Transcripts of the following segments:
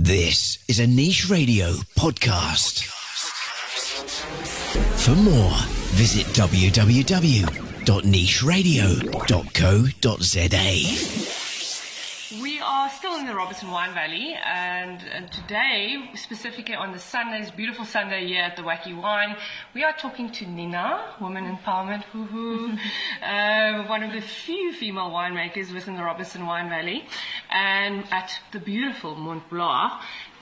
This is a Niche Radio podcast. For more, visit www.nicheradio.co.za. We are still in the Robertson Wine Valley, and today, specifically on the Sundays, beautiful Sunday here at the Wacky Wine, we are talking to Nina, Woman Empowerment, one of the few female winemakers within the Robertson Wine Valley, and at the beautiful Mont Blois.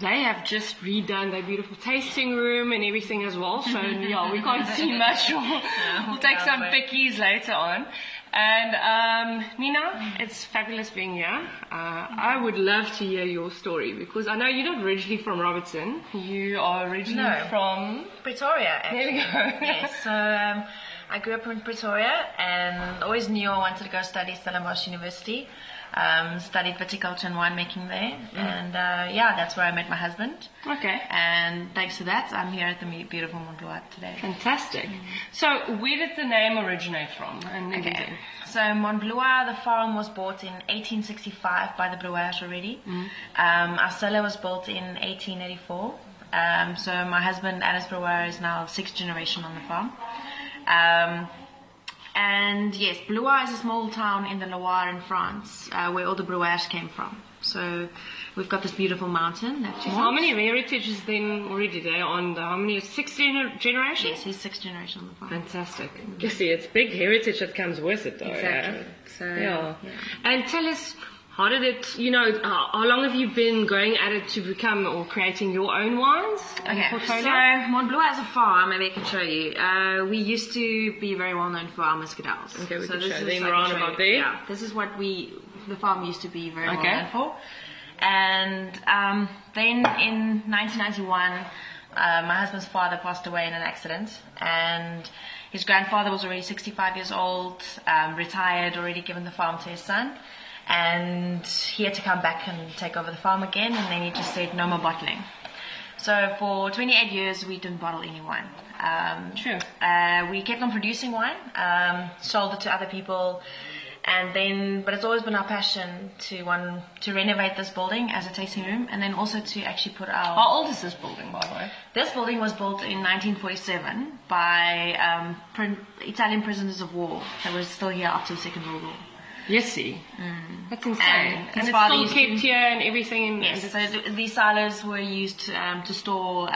They have just redone their beautiful tasting room and everything as well, so yeah, we can't see much. We'll take some pickies later on. And Nina, it's fabulous being here. I would love to hear your story, because I know you're not originally from Robertson. You are originally from Pretoria, actually. There we go. Yes, so I grew up in Pretoria and always knew I wanted to go study Stellenbosch University. Studied viticulture and winemaking there, and that's where I met my husband. Okay. And thanks to that, I'm here at the beautiful Mont Blois today. Fantastic. So, where did the name originate from? Okay. So, Mont Blois, the farm was bought in 1865 by the Blouage already. Our cellar was built in 1884. So, my husband, Alice Blouage, is now sixth generation on the farm. And yes, Blois is a small town in the Loire in France, where all the Brouages came from. So we've got this beautiful mountain. How many heritages then already there on the, how many, sixth generation? Yes, he's sixth generation on the farm. Fantastic. You see, it's big heritage that comes with it though. Exactly. Yeah? So, yeah. And tell us, how did it, how long have you been going at it to become or creating your own wines? Okay, so Mont Blois as a farm, maybe I can show you. We used to be very well known for our muscadelles. Okay, we can show them around about there. Yeah, this is what the farm used to be very well known for. And then in 1991, my husband's father passed away in an accident, and his grandfather was already 65 years old, retired, already given the farm to his son. And he had to come back and take over the farm again, and then he just said no more bottling. So for 28 years we didn't bottle any wine. True. We kept on producing wine, sold it to other people, and then. But it's always been our passion to renovate this building as a tasting room, and then also to actually put our. How old is this building, by the way? This building was built in 1947 by Italian prisoners of war that were still here after the Second World War. Yes, see. That's insane. And it's still kept here and everything. Yes, so these silos were used to store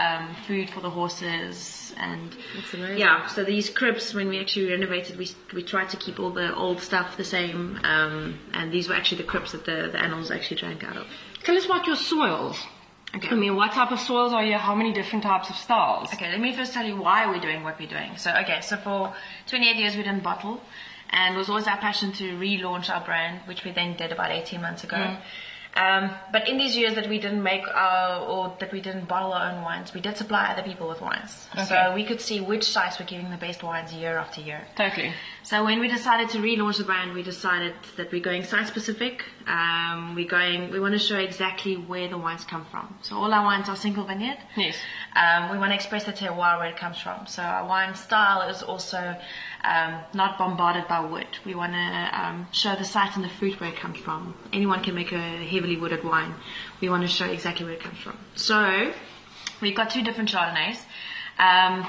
food for the horses. And that's amazing. Yeah, so these cribs, when we actually renovated, we tried to keep all the old stuff the same. And these were actually the cribs that the animals actually drank out of. Tell us about your soils. Okay. I mean, what type of soils are here? How many different types of styles? Okay, let me first tell you why we're doing what we're doing. So for 28 years we didn't bottle. And it was always our passion to relaunch our brand, which we then did about 18 months ago. But in these years that we didn't make that we didn't bottle our own wines, we did supply other people with wines. Okay. So we could see which sites were giving the best wines year after year. Totally. So when we decided to relaunch the brand, we decided that we're going site-specific. We want to show exactly where the wines come from. So all our wines are single vineyard. Yes. We want to express the terroir where it comes from. So our wine style is also not bombarded by wood. We want to show the site and the fruit where it comes from. Anyone can make a heavily wooded wine. We want to show exactly where it comes from. So we've got two different Chardonnays.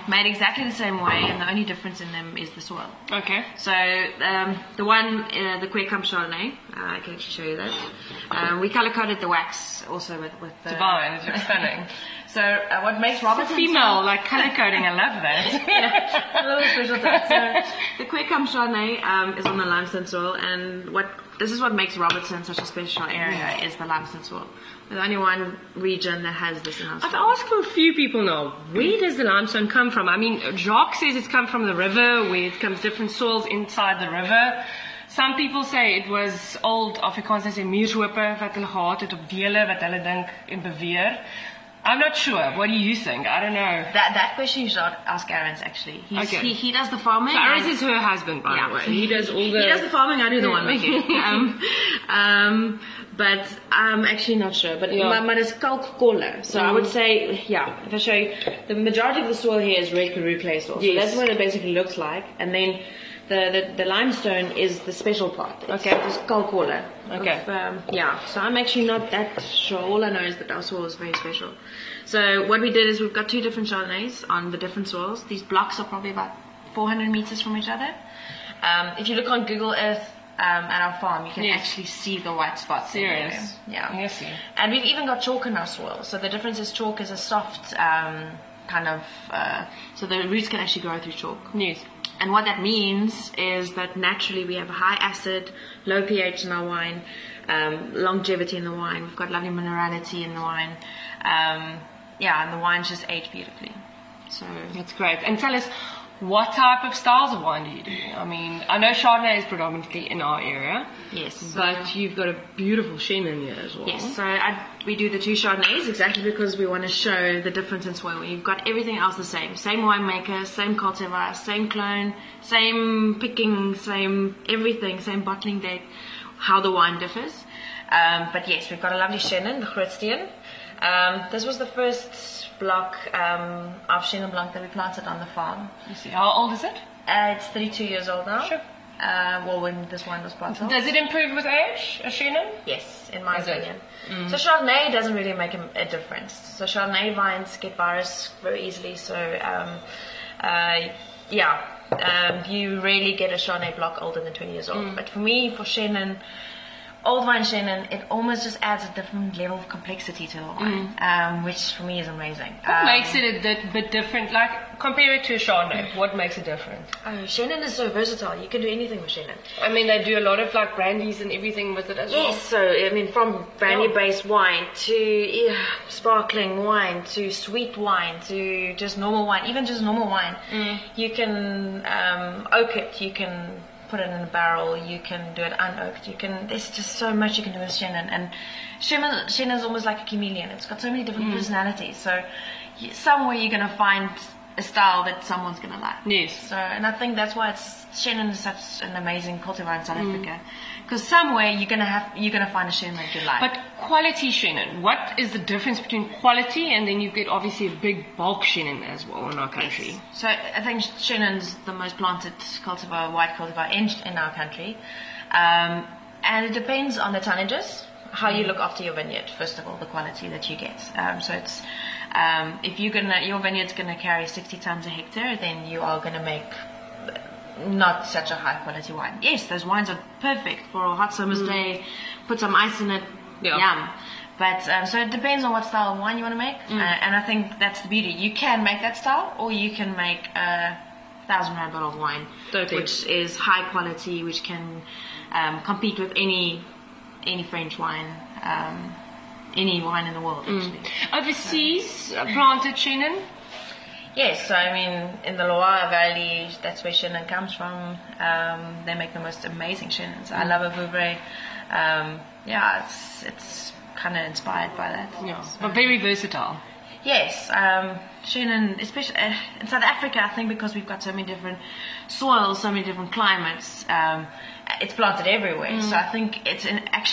Made exactly the same way, and the only difference in them is the soil. Okay. So the one, the Quercamp Chardonnay, I can actually show you that. We color coded the wax also with the divine. It's stunning. So what makes Robertson female like color coding? I love that. Yeah, a little special touch. So the Quercamp Chardonnay is on the limestone soil, and this is what makes Robertson such a special area is the limestone soil. The only one region that has this in our soil. I've asked a few people now, where does the limestone come from? I mean, Jacques says it's come from the river, where it comes different soils inside the river. Some people say it was old Afrikaans, they say muurhope wat hulle gehad het op dele wat hulle dink en beweer. I'm not sure. What do you think? I don't know. That question you should ask Aaron, actually. He does the farming. So Aaron is her husband, by the way. He does all the... He does the farming, I do the winemaking. But I'm actually not sure. But mine is kalk kolle. So I would say, if I show you, the majority of the soil here is red Karoo clay soil. So that's what it basically looks like. And then The limestone is the special part. It's this kalkwater. Okay. So I'm actually not that sure. All I know is that our soil is very special. So what we did is we've got two different Chardonnays on the different soils. These blocks are probably about 400 meters from each other. If you look on Google Earth at our farm, you can actually see the white spots. Serious? Yeah. Yes. And we've even got chalk in our soil. So the difference is chalk is a soft kind of... so the roots can actually grow through chalk. Yes. And what that means is that naturally we have a high acid, low pH in our wine, longevity in the wine. We've got lovely minerality in the wine. And the wines just age beautifully. So that's great. And tell us, what type of styles of wine do you do? I mean, I know Chardonnay is predominantly in our area. Yes. But you've got a beautiful Chenin here as well. Yes, so we do the two Chardonnays exactly because we want to show the difference in soil. You've got everything else the same. Same winemaker, same cultivar, same clone, same picking, same everything, same bottling date, how the wine differs. But yes, we've got a lovely Chenin, the Christian. This was the first block of Chenin Blanc that we planted on the farm. You see, how old is it? It's 32 years old now. Sure. When this wine was bottled. Does it improve with age, a Chenin? Yes, in my opinion. Mm-hmm. So Chardonnay doesn't really make a difference. So Chardonnay vines get virus very easily. So you really get a Chardonnay block older than 20 years old. Mm. But for me, for Chenin, old wine Chenin, it almost just adds a different level of complexity to the wine, which for me is amazing. What makes it a bit different? Like, compare it to a Chardonnay. What makes it different? Chenin is so versatile. You can do anything with Chenin. I mean, they do a lot of like brandies and everything with it as well. Yes, so I mean, from brandy-based wine to sparkling wine to sweet wine to just normal wine, even just normal wine. Mm. You can oak it. You can put it in a barrel, you can do it unoaked, there's just so much you can do with Chenin, and Chenin is almost like a chameleon. It's got so many different personalities, so somewhere you're going to find a style that someone's going to like. Yes. So, and I think that's why Chenin is such an amazing cultivar in South Africa, because somewhere you're going to find a Chenin that you like. But quality Chenin, what is the difference between quality and then you get obviously a big bulk Chenin as well in our country? Yes. So I think Chenin's the most planted cultivar, white cultivar in our country, and it depends on the tonnages, how you look after your vineyard. First of all, the quality that you get. So it's if your vineyard's gonna carry 60 tons a hectare, then you are gonna make not such a high quality wine. Yes, those wines are perfect for a hot summer's day. Put some ice in it, yum. But so it depends on what style of wine you want to make, and I think that's the beauty. You can make that style, or you can make a 1,000 rand bottle of wine, which is high quality, which can compete with any French wine. Any wine in the world, actually. Overseas planted Chenin? Yes, so I mean, in the Loire Valley, that's where Chenin comes from. They make the most amazing Chenins. I love a Vouvray. It's kind of inspired by that. Yeah, so. But very versatile. Yes, Chenin, especially in South Africa, I think because we've got so many different soils, so many different climates, it's planted everywhere. So I think it's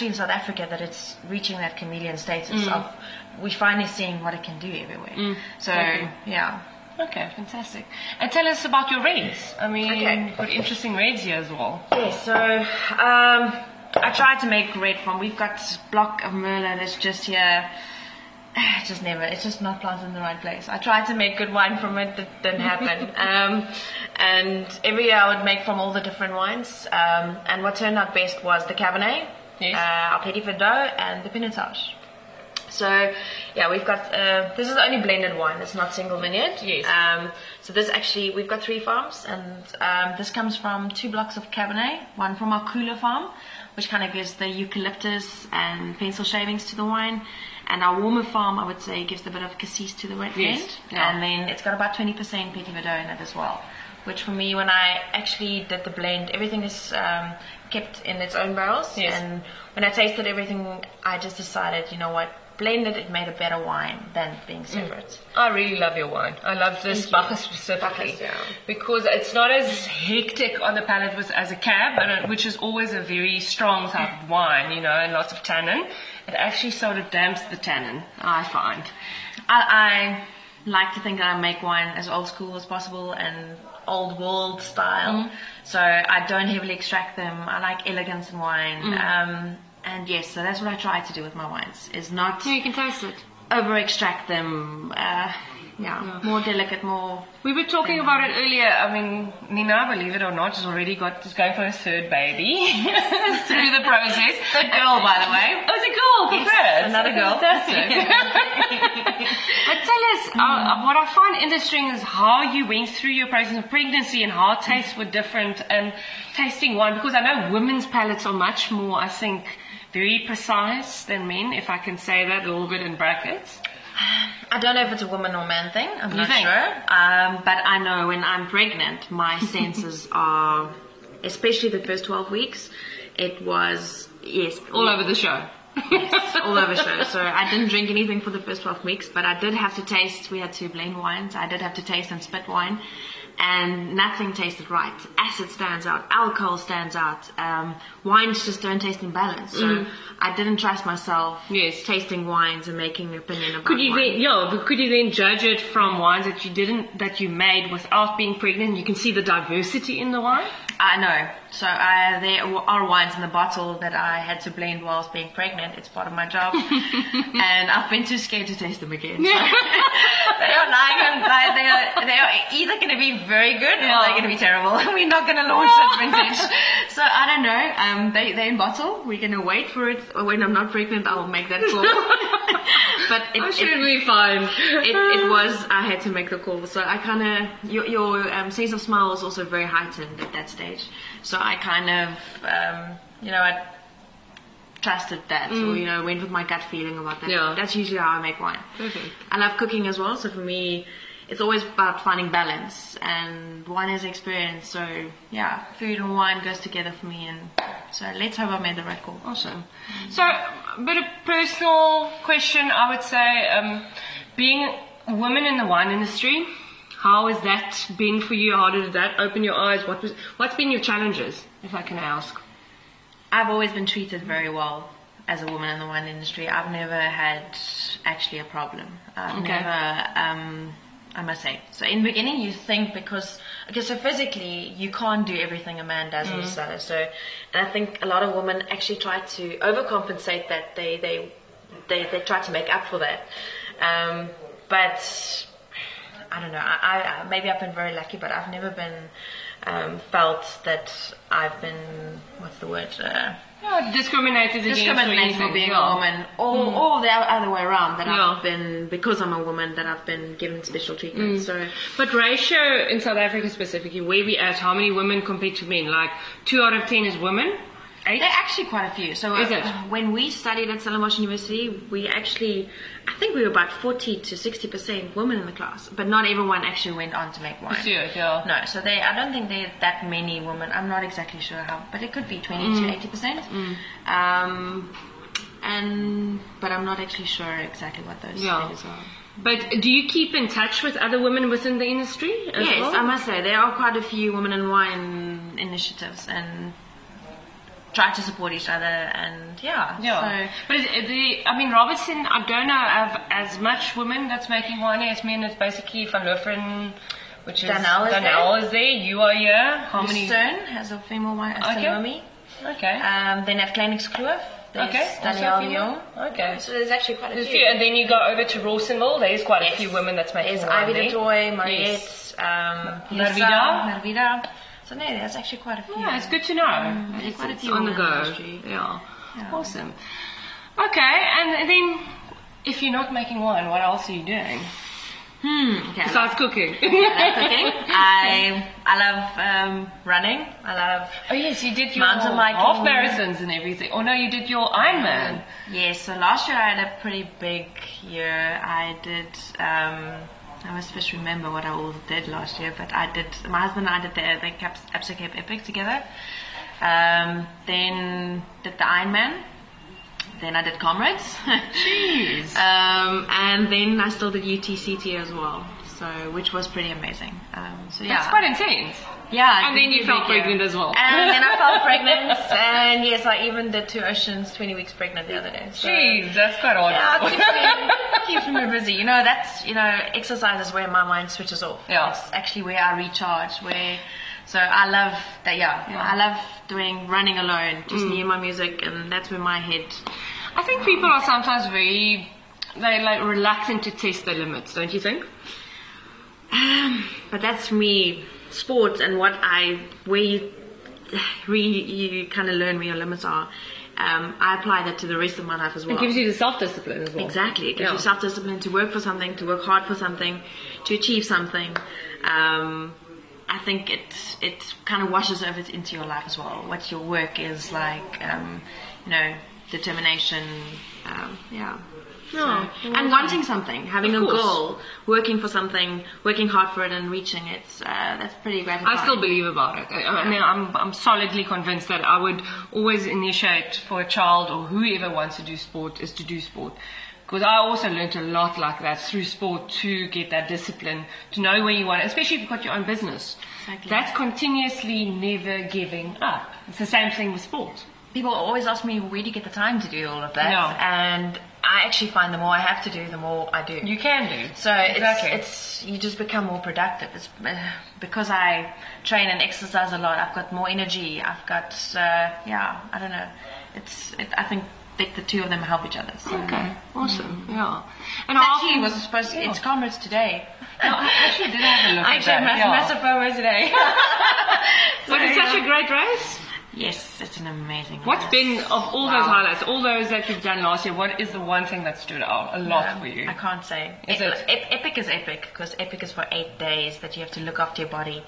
in South Africa that it's reaching that chameleon status of we're finally seeing what it can do everywhere. So, Okay, fantastic. And tell us about your reds. I mean, you've got interesting reds here as well. Yes, I tried to make red from, we've got this block of Merlot that's just here. It's just not planted in the right place. I tried to make good wine from it, that didn't happen. And every year I would make from all the different wines. And what turned out best was the Cabernet, our Petit Verdot, and the Pinotage. So, we've got, this is only blended wine, it's not single vineyard. Yes. So this actually, we've got three farms, and this comes from two blocks of Cabernet, one from our Cooler farm, which kind of gives the eucalyptus and pencil shavings to the wine. And our warmer farm, I would say, gives a bit of cassis to the wet blend. Yeah. And then it's got about 20% Petit Verdot in it as well, which for me, when I actually did the blend, everything is kept in its own barrels. Yes. And when I tasted everything, I just decided, you know what, blended, it made a better wine than being separate. I really love your wine. I love this Bacchus specifically. Bacchus, because it's not as hectic on the palate as a Cab, which is always a very strong type of wine, and lots of tannin. It actually sort of damps the tannin, I find. I like to think that I make wine as old school as possible and old world style. Mm. So I don't heavily extract them. I like elegance in wine. Mm. And yes, so that's what I try to do with my wines, is not... you can taste it. Over-extract them. Yeah, more delicate, more... We were talking about it earlier. I mean, Nina, believe it or not, has already got, is going for her third baby through the process. Third girl, by the way. Oh, it's a girl. Congrats. Yes, another girl. Fantastic. But tell us, what I find interesting is how you went through your process of pregnancy and how tastes were different and tasting wine, because I know women's palates are much more, I think, very precise than men, if I can say that a little bit in brackets. I don't know if it's a woman or man thing. I'm not sure. But I know when I'm pregnant, my senses are, especially the first 12 weeks, it was, yes. All over the show. Yes, all over the show. So I didn't drink anything for the first 12 weeks, but I did have to taste. We had two blend wines. I did have to taste and spit wine, and nothing tasted right. Acid stands out. Alcohol stands out. Wines just don't taste in balance. So I didn't trust myself tasting wines and making an opinion about wine. Could you then judge it from wines that you didn't, that you made without being pregnant? You can see the diversity in the wine? No. So there are wines in the bottle that I had to blend whilst being pregnant. It's part of my job. And I've been too scared to taste them again. So they are either going to be very good or they're going to be terrible. We're not going to launch that vintage. So I don't know. They're in bottle. We're going to wait for it. When I'm not pregnant, I'll make that call. But it should be fine. It was, I had to make the call. So I kind of, your sense of smell was also very heightened at that stage. So I kind of, I trusted that, or went with my gut feeling about that. Yeah. That's usually how I make wine. Perfect. I love cooking as well, so for me, it's always about finding balance, and wine is experience. So yeah, food and wine goes together for me, and so let's hope I made the right call. Awesome. So a bit of personal question, I would say, being a woman in the wine industry. How has that been for you? How did that open your eyes? What's been your challenges, if I can ask? I've always been treated very well as a woman in the wine industry. I've never had actually a problem. I've never, I must say. So in the beginning, you think so physically, you can't do everything a man does in the cellar. So, and I think a lot of women actually try to overcompensate that. They try to make up for that. But I don't know, I maybe I've been very lucky, but I've never been felt that I've been, what's the word? Discriminated for being a woman, or the other way around, that I've been, because I'm a woman, that I've been given special treatment. So, but ratio in South Africa specifically, where we at, how many women compared to men? Like 2 out of 10 is women? 8? They're actually quite a few. So when we studied at Stellenbosch University, we actually, I think we were about 40 to 60% women in the class, but not everyone actually went on to make wine. Yeah. No, so I don't think there are that many women. I'm not exactly sure how, but it could be 20 to 80%. But I'm not actually sure exactly what those figures are. But do you keep in touch with other women within the industry as well? Yes, I must say, there are quite a few women in wine initiatives, and try to support each other, and yeah. So. But Robertson, I don't know of as much women that's making wine as men. It's basically Van Lofferen, which is Danelle is there. You are here. How many? Lucerne has a female wine. Astronomy. Okay. Then at Kleinix Kloof. Okay. Danielle Young. Okay. So there's actually quite a few. And then you go over to Rawsonville. There's quite a few women that's making wine. There's Ivy de Toy, Mariette, Narvida. So no, there's actually quite a few. Yeah, it's good to know. It's quite a few on the go. Yeah. Awesome. Okay, and then if you're not making wine, what else are you doing? Besides cooking. I love running. I love. Oh yes, you did your mountain biking, half marathons and everything. Oh no, you did your Ironman. Yes. So last year I had a pretty big year. I did. I must first remember what I all did last year, but my husband and I did the Absa Cape Epic together, then did the Ironman, then I did Comrades, jeez. And then I still did UTCT as well, which was pretty amazing. That's quite intense. Yeah. And then you felt pregnant as well. And then I felt pregnant. And yes, I even did 2 Oceans, 20 weeks pregnant the other day. Jeez, that's quite odd. Yeah, keep keeping me busy. You know, that's, you know, exercise is where my mind switches off. Yeah. It's actually where I recharge, where, so I love that, yeah. I love doing running alone, just near my music, and that's where my head. I think people are sometimes very, they're like reluctant to test their limits, don't you think? But that's me, sports, and what I, where you, you kind of learn where your limits are. I apply that to the rest of my life as well. It gives you the self-discipline as well. Exactly. It gives you self-discipline to work for something, to work hard for something, to achieve something. I think it kind of washes over into your life as well. What your work is like, you know, determination, yeah. No, so, and wanting something, having a goal, working for something, working hard for it and reaching it, that's pretty gratifying. I still believe about it. I mean, I'm solidly convinced that I would always initiate for a child or whoever wants to do sport is to do sport. Because I also learned a lot like that through sport to get that discipline, to know where you want it, especially if you've got your own business. Exactly. That's continuously never giving up. It's the same thing with sport. People always ask me, where do you get the time to do all of that? No. And I actually find the more I have to do, the more I do. You can do. So exactly. It's you just become more productive. It's because I train and exercise a lot, I've got more energy. I've got, yeah, I don't know. I think the two of them help each other. So. Okay, awesome, yeah. And actually, was supposed to, it's Comrades today. No, I actually did have a look at that. I actually massive promo today. But it's such a great race. Yes, it's an amazing race. What's been, of all those highlights, all those that you've done last year, what is the one thing that stood out a lot for you? I can't say. Epic is epic, because epic is for 8 days that you have to look after your body.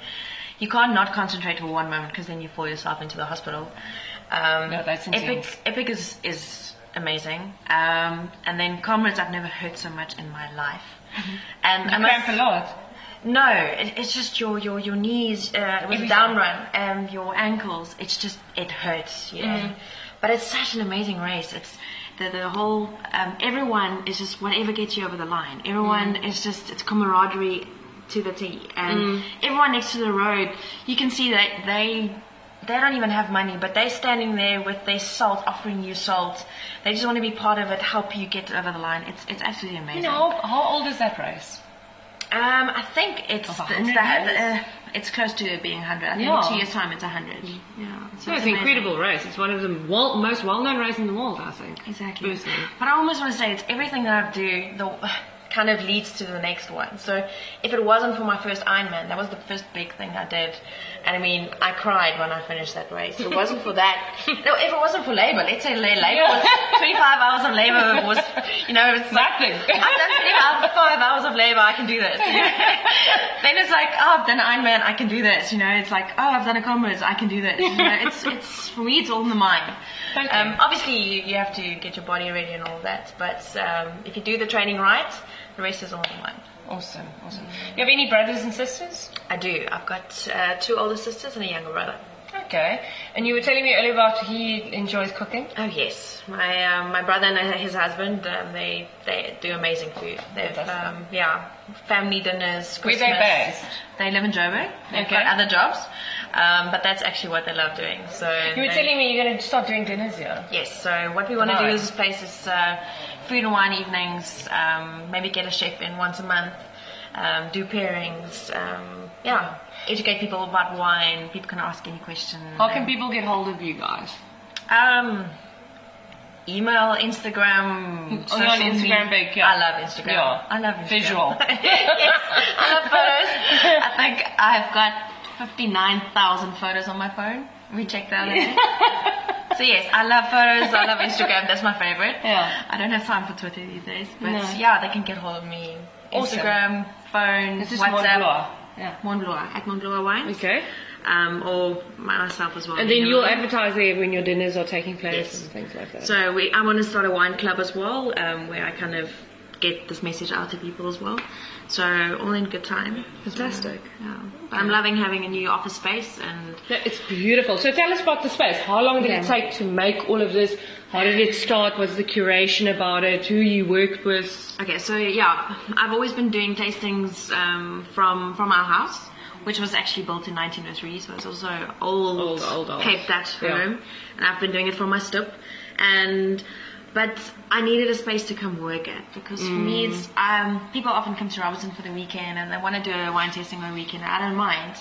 You can't not concentrate for one moment, because then you fall yourself into the hospital. No, that's intense. Epic is amazing. And then Comrades, I've never heard so much in my life. And you cramp a lot. No, it's just your knees, with the down run, your ankles, it's just, it hurts, you know. But it's such an amazing race. It's the whole, everyone is just whatever gets you over the line. Everyone is just, it's camaraderie to the T. And everyone next to the road, you can see that they don't even have money, but they're standing there with their salt, offering you salt. They just want to be part of it, help you get over the line. It's absolutely amazing. You know, how old is that race? I think it's close to being 100. I think in 2 years' time it's 100. Yeah, so it's an incredible race. It's one of the most well-known races in the world, I think. Exactly. Personally. But I almost want to say it's everything that I do kind of leads to the next one. So if it wasn't for my first Ironman, that was the first big thing I did. And I mean, I cried when I finished that race. If it wasn't for that, no, if it wasn't for labor, let's say labor was 25 hours of labor was, you know, it's nothing. Like, I've done 25 hours of labor, I can do this. You know? Then it's like, oh, I've done Ironman, I can do this. You know, it's like, oh, I've done a Comrades, I can do this. You know, it's for me, it's all in the mind. Okay. Obviously, you have to get your body ready and all that, but if you do the training right, the rest is all in the mind. Awesome, awesome. You have any brothers and sisters? I do. I've got 2 older sisters and a younger brother. Okay. And you were telling me earlier about he enjoys cooking? Oh, yes. My brother and his husband, they do amazing food. They've, family dinners, Christmas. Where they based? They live in Joburg. They've got other jobs, but that's actually what they love doing. So you were telling me you're going to start doing dinners here? Yes. So what we want to do is this place is food and wine evenings, maybe get a chef in once a month, do pairings, educate people about wine. People can ask any question. How can people get hold of you guys? Email, Instagram. Oh, on Instagram, big. Yeah. I love Instagram. Yeah. I love Instagram. Visual. Yes, I love photos. I think I've got 59,000 photos on my phone. We checked that out. So yes, I love photos. I love Instagram. That's my favorite. Yeah. I don't have time for Twitter these days, but they can get hold of me. Instagram, phone, WhatsApp. Mont Blois, at Mont Blois Wine. Okay. Or myself as well. And then you'll advertise there when your dinners are taking place and things like that. So I want to start a wine club as well, where I kind of get this message out to people as well. So all in good time. Fantastic. Okay. I'm loving having a new office space. It's beautiful. So tell us about the space. How long did it take to make all of this? How did it start? What's the curation about it? Who you worked with? Okay, so I've always been doing tastings from our house, which was actually built in 1903, so it's also old Cape Dutch room. And I've been doing it from my stoep. And But I needed a space to come work at, because for me, it's people often come to Robertson for the weekend and they want to do a wine tasting on a weekend. I don't mind,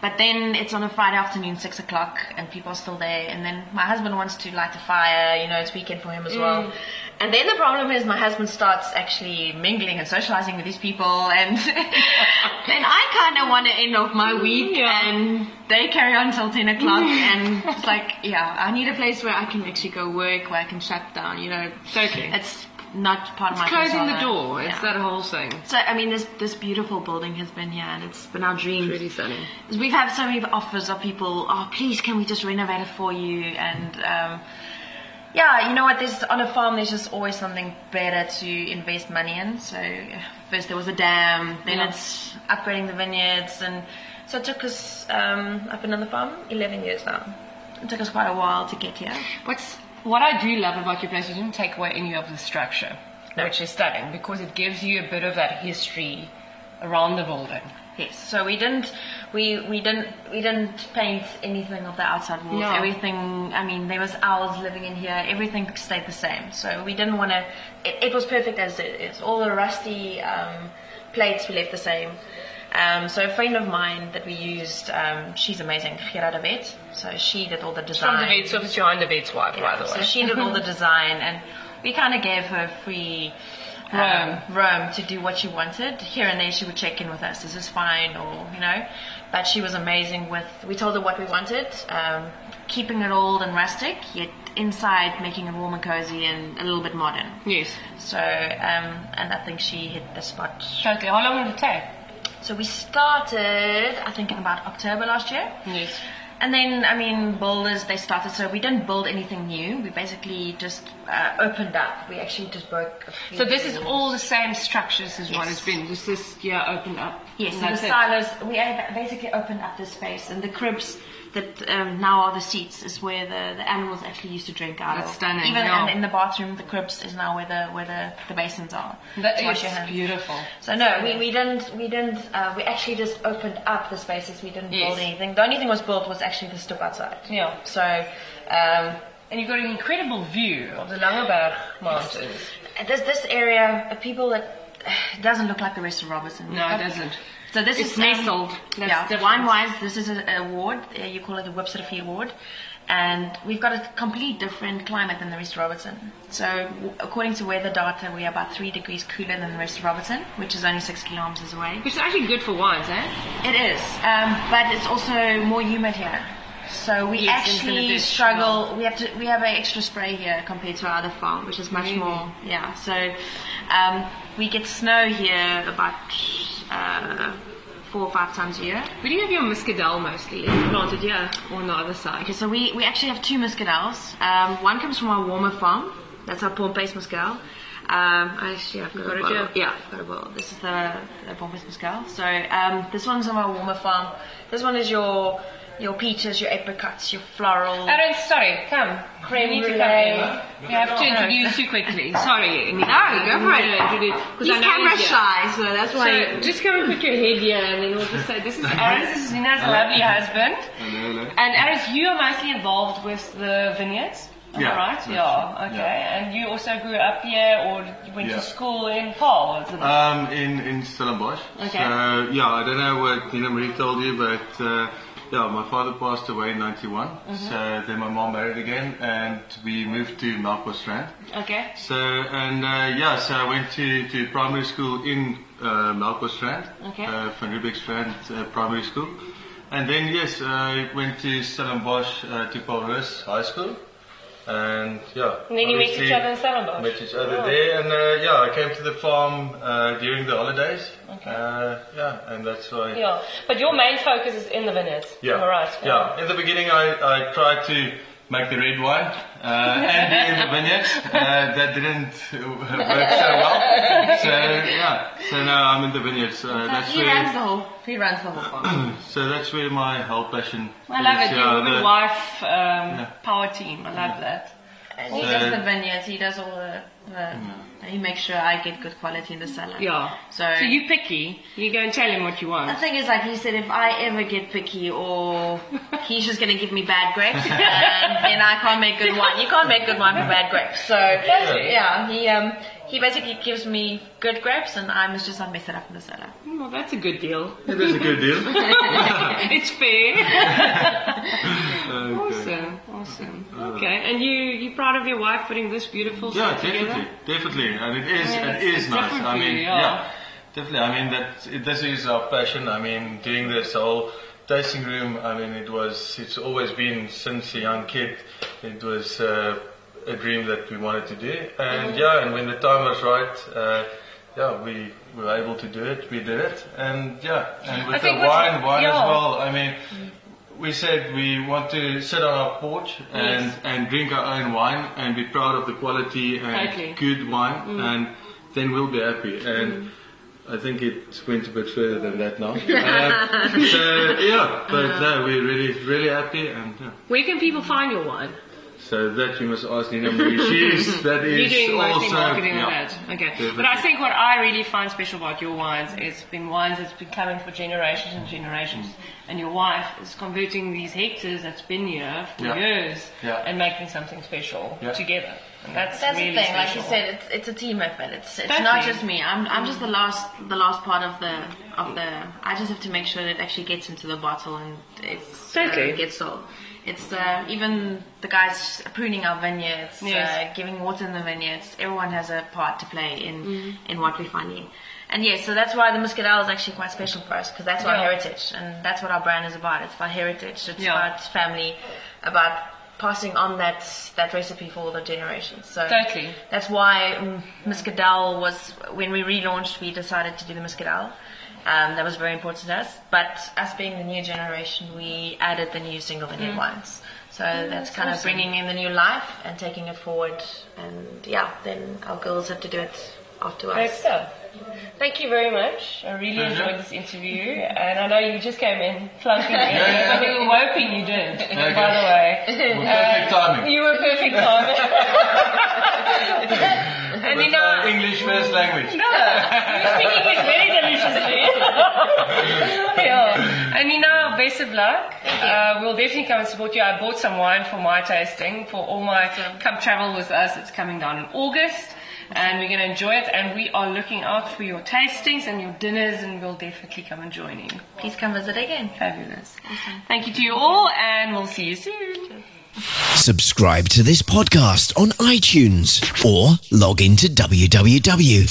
but then it's on a Friday afternoon, 6 o'clock, and people are still there. And then my husband wants to light a fire. You know, it's weekend for him as well. And then the problem is my husband starts actually mingling and socializing with these people, and then I kind of want to end off my week, and they carry on till 10 o'clock, and it's like, yeah, I need a place where I can actually go work, where I can shut down, you know. It's not part of my persona. It's closing the door, it's that whole thing. So, I mean, this beautiful building has been here, and it's been our dream. It's really stunning. We've had so many offers of people, oh, please, can we just renovate it for you, and... yeah, you know what, on a farm there's just always something better to invest money in. So first there was a dam, then it's upgrading the vineyards, and so it took us, I've been on the farm 11 years now. It took us quite a while to get here. What I do love about your place, you didn't take away any of the structure, which is stunning, because it gives you a bit of that history around the building. Yes, so we didn't paint anything of the outside walls. No. Everything, I mean, there was owls living in here. Everything stayed the same. So we didn't want to. It was perfect as it is. All the rusty plates we left the same. So a friend of mine that we used, she's amazing, Ghirardavet. So she did all the design. From the Vet's office, Johan the Vet's wife, by the way. So she did all the design, and we kind of gave her free. Rome to do what she wanted. Here and there she would check in with us, is this fine, or you know, but she was amazing with, we told her what we wanted, keeping it old and rustic, yet inside making it warm and cozy and a little bit modern. Yes. So, and I think she hit the spot. Totally. How long did it take? So we started, I think, in about October last year. Yes. And then, I mean, builders, they started, so we didn't build anything new. We basically just opened up. We actually just broke a few. So this is all the same structures as what it's been. This is, opened up. Yes, and the silos, we basically opened up the space. And the cribs that now are the seats is where the animals actually used to drink out of. That's stunning. Even in the bathroom, the cribs is now where the basins are. That is beautiful. So no, we actually just opened up the spaces. We didn't build anything. The only thing was built was actually the stoep outside. Yeah. So, and you've got an incredible view of the Langeberg Mountains. This area, people that doesn't look like the rest of Robertson. No, it doesn't. So this is nestled. Wine-wise, this is an award. You call it the Websterfield Award, and we've got a complete different climate than the rest of Robertson. So according to weather data, we are about 3 degrees cooler than the rest of Robertson, which is only 6 kilometers away. Which is actually good for wines, eh? It is, but it's also more humid here. So we actually struggle. We have an extra spray here compared to our other farm, which is much more. Yeah. So we get snow here about. 4 or 5 times a year. We do have your muscadelle mostly planted here on the other side. Okay, so we actually have 2 muscadelles. One comes from our warmer farm. That's our Pompeys muscadelle. I've got a bottle. Yeah, I've got a bottle. This is the Pompeys muscadelle. So this one's on our warmer farm. This one is your peaches, your apricots, your floral. Aaron, sorry, come. Creme brulee. You have to introduce you quickly. Sorry. No, go for it. He's camera shy, so that's why. So just come and put your head here, and then we'll just say, this is Aaron, this is Nina's lovely husband. Hello. And Aaron, you are mostly involved with the vineyards. Yeah. Right? Yeah. Okay. Yeah. And you also grew up here, or you went to school in Paul, wasn't it? In Stellenbosch. Okay. So, I don't know what Nina Marie told you, but... my father passed away in 91, so then my mom married again, and we moved to Macassar Strand. Okay. So, so I went to primary school in Macassar Strand, Van Riebeeck Strand Primary School. And then, I went to Stellenbosch Tiphouse High School. And, and then you met each other in Stellenbosch? Met each other there, and, I came to the farm during the holidays. Okay. And that's why... Yeah, but your main focus is in the vineyards, am I right? Yeah, in the beginning I tried to make the red wine and be in the vineyards. That didn't work so well. So, so now I'm in the vineyards. He runs the whole farm. So that's where my whole passion is. I love it. You're the wife power team. I love that. He does the vineyards, he does all the he makes sure I get good quality in the cellar. Yeah. So you're picky, you go and tell him what you want. The thing is, like he said, if I ever get picky or he's just going to give me bad grapes, then I can't make good wine. You can't make good wine for bad grapes. So, yeah, he basically gives me good grapes and I must just not mess it up in the cellar. Well, that's a good deal. It is a good deal. It's fair. Okay. Awesome. Okay, and you're proud of your wife putting this beautiful stuff together? Yeah, definitely. And it is nice. I mean, definitely. I mean, this is our passion. I mean, doing this whole tasting room, I mean, it's always been, since a young kid, it was a dream that we wanted to do. And and when the time was right, we were able to do it. We did it. And and with the wine as well, I mean... We said we want to sit on our porch and drink our own wine and be proud of the quality and good wine, and then we'll be happy. And I think it went a bit further than that now. We're really, really happy. And where can people find your wine? So that you must ask Nina Marie. You're doing mostly marketing with that. Okay. Definitely. But I think what I really find special about your wines is it's been wines that's been coming for generations and generations. And your wife is converting these hectares that's been here for years and making something special together. And that's really the thing. Special. Like you said, it's a team effort. It's not just me. I'm just the last part of the. I just have to make sure that it actually gets into the bottle and it gets sold. It's even the guys pruning our vineyards, giving water in the vineyards. Everyone has a part to play in what we're finding. And so that's why the muscadelle is actually quite special for us, because that's our heritage, and that's what our brand is about. It's about heritage, it's about family, about passing on that recipe for all the generations. So that's why muscadelle was, when we relaunched, we decided to do the muscadelle. That was very important to us, but us being the new generation, we added the new single vineyard wines. So that's kind of bringing in the new life and taking it forward. And then our girls have to do it after us. Great stuff. Thank you very much. I really enjoyed this interview, and I know you just came in plunking in, but we were hoping you did. By the way, perfect timing. You were perfect timing. And with English first language. No, you speak English very deliciously. And Nina, best of luck. We'll definitely come and support you. I bought some wine for my tasting, for all my come travel with us. It's coming down in August, and we're going to enjoy it. And we are looking out for your tastings and your dinners, and we'll definitely come and join you. Please come visit again. Fabulous. Awesome. Thank you to you all, and we'll see you soon. Cheers. Subscribe to this podcast on iTunes or log into www.nicheradio.co.za.